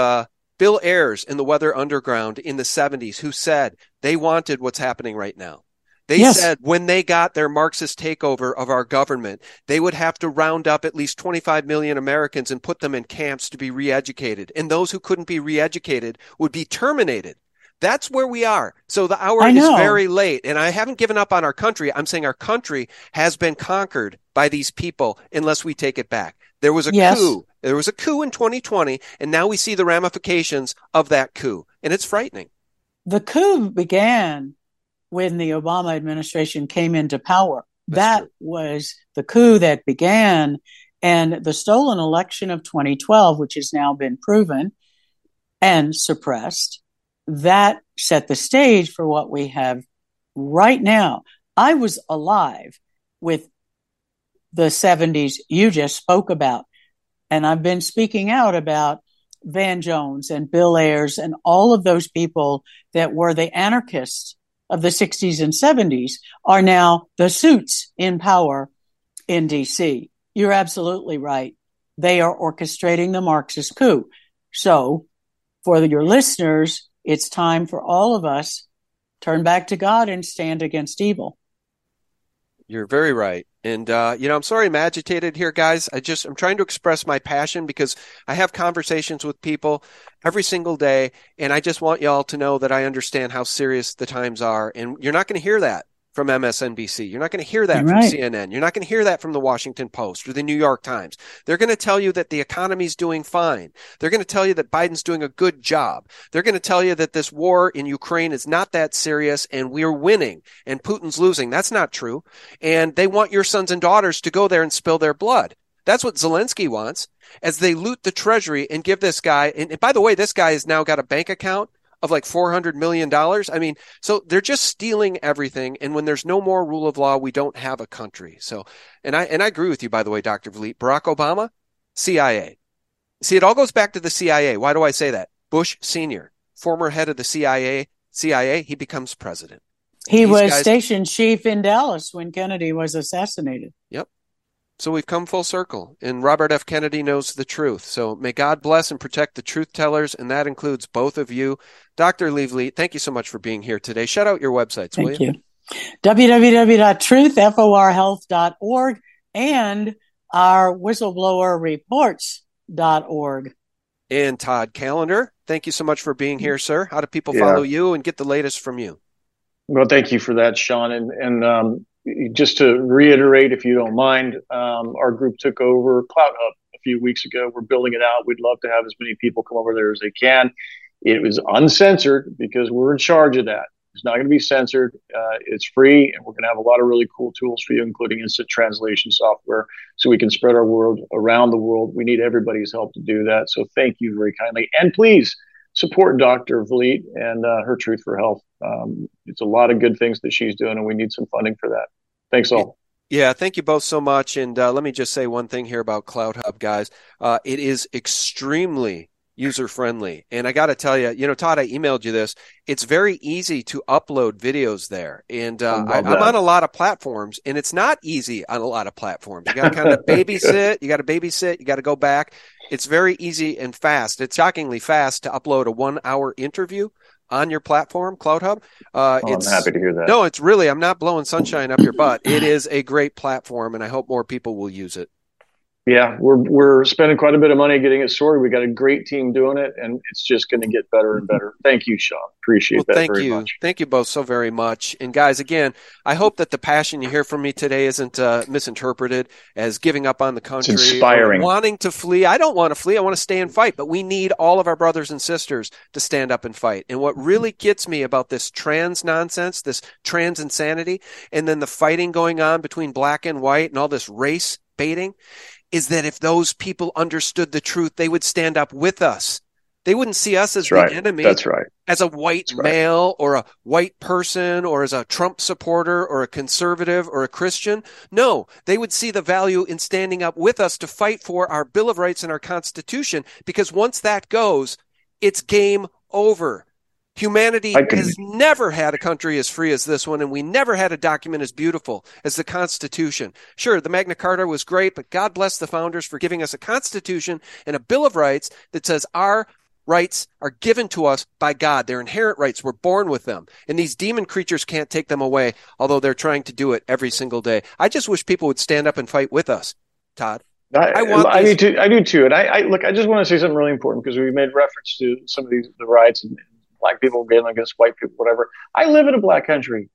Bill Ayers in the Weather Underground in the 70s who said they wanted what's happening right now. They said when they got their Marxist takeover of our government, they would have to round up at least 25 million Americans and put them in camps to be re-educated. And those who couldn't be re-educated would be terminated. That's where we are. So the hour is very late. And I haven't given up on our country. I'm saying our country has been conquered by these people unless we take it back. There was a coup. There was a coup in 2020. And now we see the ramifications of that coup. And it's frightening. The coup began when the Obama administration came into power. That was the coup that began. And the stolen election of 2012, which has now been proven and suppressed, that set the stage for what we have right now. I was alive with the 70s you just spoke about. And I've been speaking out about Van Jones and Bill Ayers and all of those people that were the anarchists of the 60s and 70s are now the suits in power in D.C. You're absolutely right. They are orchestrating the Marxist coup. So for your listeners, it's time for all of us turn back to God and stand against evil. You're very right. And, I'm sorry I'm agitated here, guys. I'm trying to express my passion because I have conversations with people every single day. And I just want y'all to know that I understand how serious the times are. And you're not going to hear that from MSNBC. You're not going to hear that from CNN. You're not going to hear that from the Washington Post or the New York Times. They're going to tell you that the economy's doing fine. They're going to tell you that Biden's doing a good job. They're going to tell you that this war in Ukraine is not that serious and we're winning and Putin's losing. That's not true. And they want your sons and daughters to go there and spill their blood. That's what Zelensky wants as they loot the treasury and give this guy. And by the way, this guy has now got a bank account of like $400 million. I mean, so they're just stealing everything. And when there's no more rule of law, we don't have a country. So, and I agree with you, by the way, Dr. Vliet. Barack Obama, CIA. See, it all goes back to the CIA. Why do I say that? Bush senior, former head of the CIA, he becomes president. He was station chief in Dallas when Kennedy was assassinated. Yep. So we've come full circle, and Robert F. Kennedy knows the truth. So may God bless and protect the truth tellers, and that includes both of you. Dr. Lee Vliet, thank you so much for being here today. Shout out your websites, will you? Thank you. www.truthforhealth.org and our whistleblowerreports.org. And Todd Callender, thank you so much for being here, sir. How do people follow you and get the latest from you? Well, thank you for that, Sean. And just to reiterate, if you don't mind, our group took over CloudHub a few weeks ago. We're building it out. We'd love to have as many people come over there as they can. It was uncensored because we're in charge of that. It's not going to be censored. It's free, and we're going to have a lot of really cool tools for you, including instant translation software, so we can spread our word around the world. We need everybody's help to do that. So thank you very kindly. And please support Dr. Vliet and her Truth for Health. It's a lot of good things that she's doing, and we need some funding for that. Thanks all. Yeah, thank you both so much. And let me just say one thing here about CloudHub, guys. It is extremely user-friendly. And I got to tell you, Todd, I emailed you this. It's very easy to upload videos there. And I'm on a lot of platforms, and it's not easy on a lot of platforms. You got to kind of babysit. You got to go back. It's very easy and fast. It's shockingly fast to upload a one-hour interview on your platform, CloudHub. I'm happy to hear that. No, it's really, I'm not blowing sunshine up your butt. It is a great platform, and I hope more people will use it. Yeah, we're spending quite a bit of money getting it sorted. We got a great team doing it, and it's just going to get better and better. Thank you, Sean. Appreciate that very much. Thank you both so very much. And guys, again, I hope that the passion you hear from me today isn't misinterpreted as giving up on the country. It's inspiring. Wanting to flee. I don't want to flee. I want to stay and fight. But we need all of our brothers and sisters to stand up and fight. And what really gets me about this trans nonsense, this trans insanity, and then the fighting going on between black and white and all this race baiting is that if those people understood the truth, they would stand up with us. They wouldn't see us as the enemy, as a white male or a white person or as a Trump supporter or a conservative or a Christian. No, they would see the value in standing up with us to fight for our Bill of Rights and our Constitution, because once that goes, it's game over. Humanity has never had a country as free as this one, and we never had a document as beautiful as the Constitution. Sure, the Magna Carta was great, but God bless the founders for giving us a Constitution and a Bill of Rights that says our rights are given to us by God. They're inherent rights. We're born with them. And these demon creatures can't take them away, although they're trying to do it every single day. I just wish people would stand up and fight with us, Todd. I do too. And I just want to say something really important, because we made reference to some of these, the riots and black people being against white people, whatever. I live in a black country.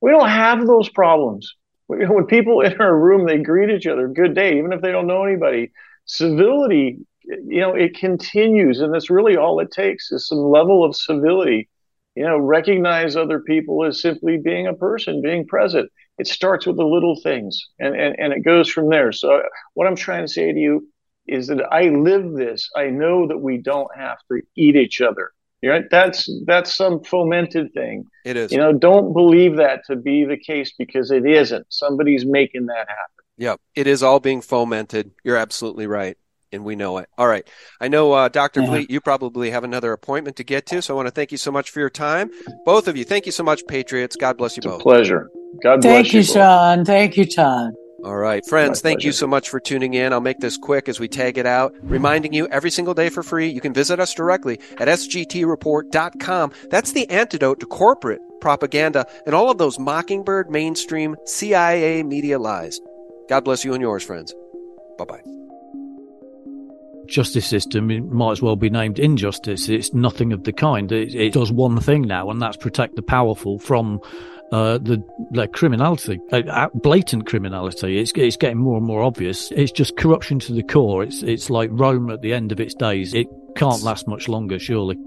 We don't have those problems. When people enter a room, they greet each other, good day, even if they don't know anybody. Civility, you know, it continues, and that's really all it takes is some level of civility. You know, recognize other people as simply being a person, being present. It starts with the little things, and it goes from there. So what I'm trying to say to you is that I live this. I know that we don't have to eat each other. You know, that's some fomented thing. It is. You know, don't believe that to be the case, because it isn't. Somebody's making that happen. Yep. It is all being fomented. You're absolutely right. And we know it. All right. I know, Dr. Vliet, you probably have another appointment to get to. So I want to thank you so much for your time. Both of you, thank you so much, Patriots. God bless you both. It's a pleasure. God bless you. Thank you, Sean. Thank you, Todd. All right, friends, thank you so much for tuning in. I'll make this quick as we tag it out, reminding you every single day for free. You can visit us directly at sgtreport.com. That's the antidote to corporate propaganda and all of those mockingbird, mainstream, CIA media lies. God bless you and yours, friends. Bye-bye. Justice system, it might as well be named injustice. It's nothing of the kind. It does one thing now, and that's protect the powerful from the criminality, blatant criminality. It's getting more and more obvious. It's just corruption to the core. It's like Rome at the end of its days. It can't last much longer, surely.